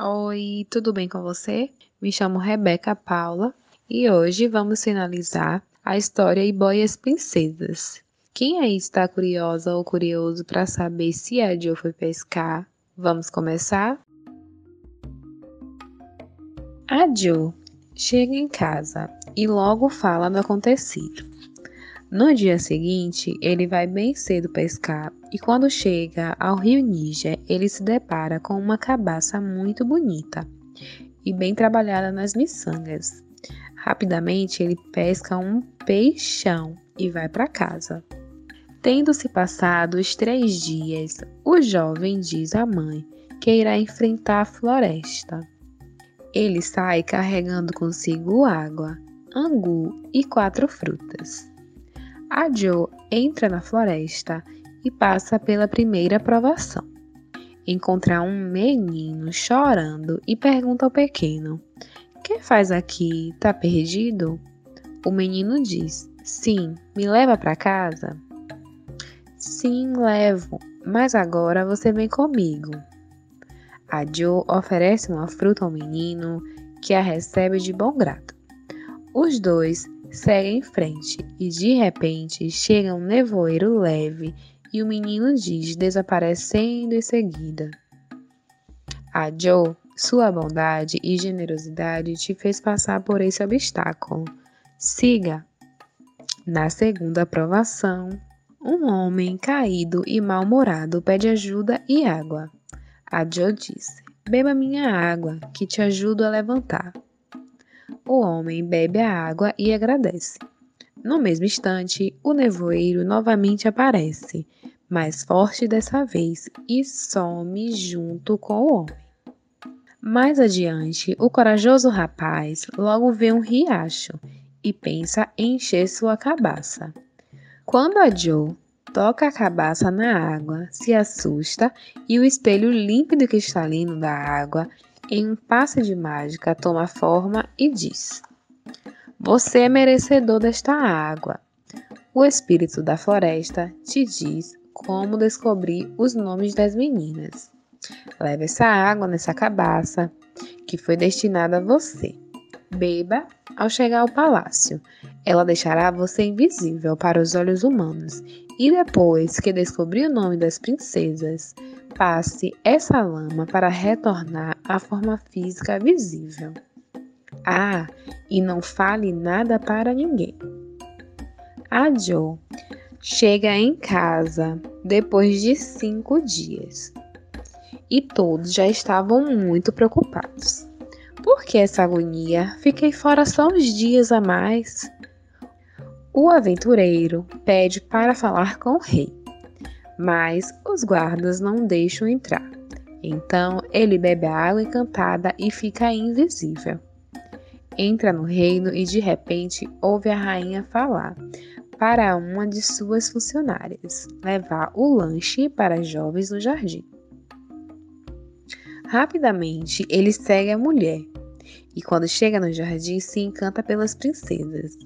Oi, tudo bem com você? Me chamo Rebeca Paula e hoje vamos finalizar a história Ibó e as Princesas. Quem aí está curiosa ou curioso para saber se a Ajó foi pescar? Vamos começar? A Ajó chega em casa e logo fala do acontecido. No dia seguinte, ele vai bem cedo pescar e quando chega ao rio Níger, ele se depara com uma cabaça muito bonita e bem trabalhada nas miçangas. Rapidamente, ele pesca um peixão e vai para casa. Tendo-se passado os 3 dias, o jovem diz à mãe que irá enfrentar a floresta. Ele sai carregando consigo água, angu e 4 frutas. Ajó entra na floresta e passa pela primeira provação. Encontra um menino chorando e pergunta ao pequeno: "Que faz aqui? Tá perdido?" O menino diz: "Sim, me leva para casa?" "Sim, levo, mas agora você vem comigo." Ajó oferece uma fruta ao menino, que a recebe de bom grado. Os dois seguem em frente e de repente chega um nevoeiro leve e o menino diz, desaparecendo em seguida: "Ajó, sua bondade e generosidade te fez passar por esse obstáculo. Siga." Na segunda provação, um homem caído e mal-humorado pede ajuda e água. Ajó disse: "Beba minha água, que te ajudo a levantar." O homem bebe a água e agradece. No mesmo instante, o nevoeiro novamente aparece, mais forte dessa vez, e some junto com o homem. Mais adiante, o corajoso rapaz logo vê um riacho e pensa em encher sua cabaça. Quando Ajó toca a cabaça na água, se assusta e o espelho límpido e cristalino da água, em um passe de mágica, toma forma e diz: "Você é merecedor desta água. O espírito da floresta te diz como descobrir os nomes das meninas. Leva essa água nessa cabaça que foi destinada a você. Beba ao chegar ao palácio. Ela deixará você invisível para os olhos humanos. E depois que descobrir o nome das princesas, passe essa lama para retornar à forma física visível. Ah, e não fale nada para ninguém." Ajó chega em casa depois de 5 dias e todos já estavam muito preocupados. "Por que essa agonia? Fiquei fora só uns dias a mais." O aventureiro pede para falar com o rei, mas os guardas não deixam entrar. Então ele bebe a água encantada e fica invisível. Entra no reino e de repente ouve a rainha falar para uma de suas funcionárias levar o lanche para jovens no jardim. Rapidamente ele segue a mulher e quando chega no jardim se encanta pelas princesas.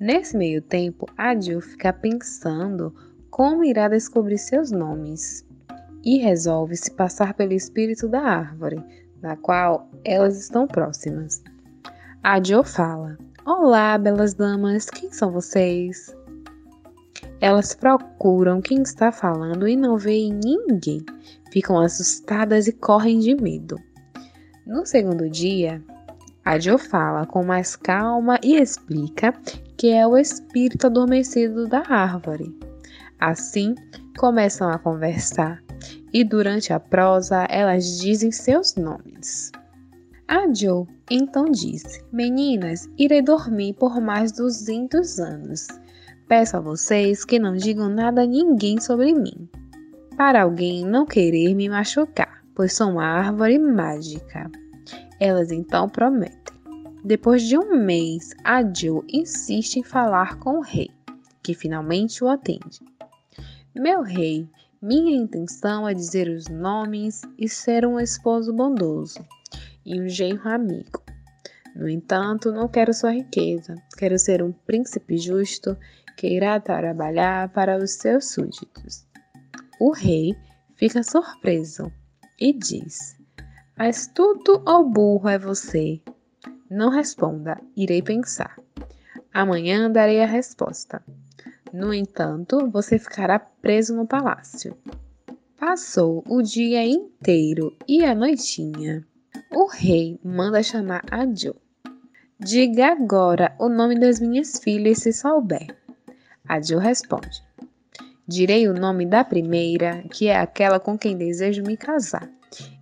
Nesse meio tempo, Ajó fica pensando como irá descobrir seus nomes e resolve se passar pelo espírito da árvore, da qual elas estão próximas. Ajó fala: "Olá, belas damas, quem são vocês?" Elas procuram quem está falando e não veem ninguém, ficam assustadas e correm de medo. No segundo dia, Ajó fala com mais calma e explica que é o espírito adormecido da árvore. Assim, começam a conversar e durante a prosa elas dizem seus nomes. Ajó então disse: "Meninas, irei dormir por mais 200 anos. Peço a vocês que não digam nada a ninguém sobre mim, para alguém não querer me machucar, pois sou uma árvore mágica." Elas então prometem. Depois de um mês, Ajó insiste em falar com o rei, que finalmente o atende. "Meu rei, minha intenção é dizer os nomes e ser um esposo bondoso e um genro amigo. No entanto, não quero sua riqueza. Quero ser um príncipe justo que irá trabalhar para os seus súditos." O rei fica surpreso e diz: Faz tudo ao burro é você. Não responda, irei pensar. Amanhã darei a resposta. No entanto, você ficará preso no palácio. Passou o dia inteiro e a noitinha. O rei manda chamar Ajó. Diga agora o nome das minhas filhas se souber. Ajó responde. Direi o nome da primeira, que é aquela com quem desejo me casar.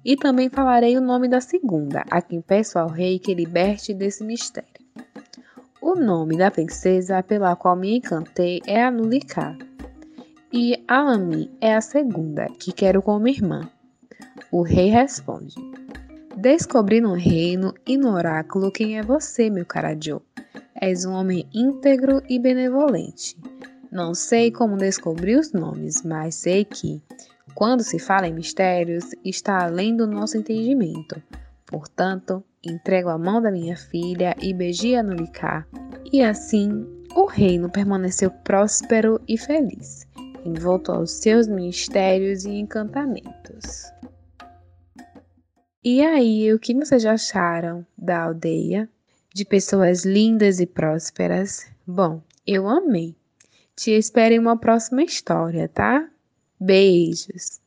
E também falarei o nome da segunda, a quem peço ao rei que liberte desse mistério. O nome da princesa pela qual me encantei é Anulika. E Alami é a segunda, que quero como irmã. O rei responde. Descobri no reino e no oráculo quem é você, meu caro Ajó. És um homem íntegro e benevolente. Não sei como descobri os nomes, mas sei que, quando se fala em mistérios, está além do nosso entendimento. Portanto, entrego a mão da minha filha e beijei Anulika. E assim, o reino permaneceu próspero e feliz, envolto aos seus mistérios e encantamentos. E aí, o que vocês acharam da aldeia? De pessoas lindas e prósperas? Bom, eu amei! Te espero em uma próxima história, tá? Beijos!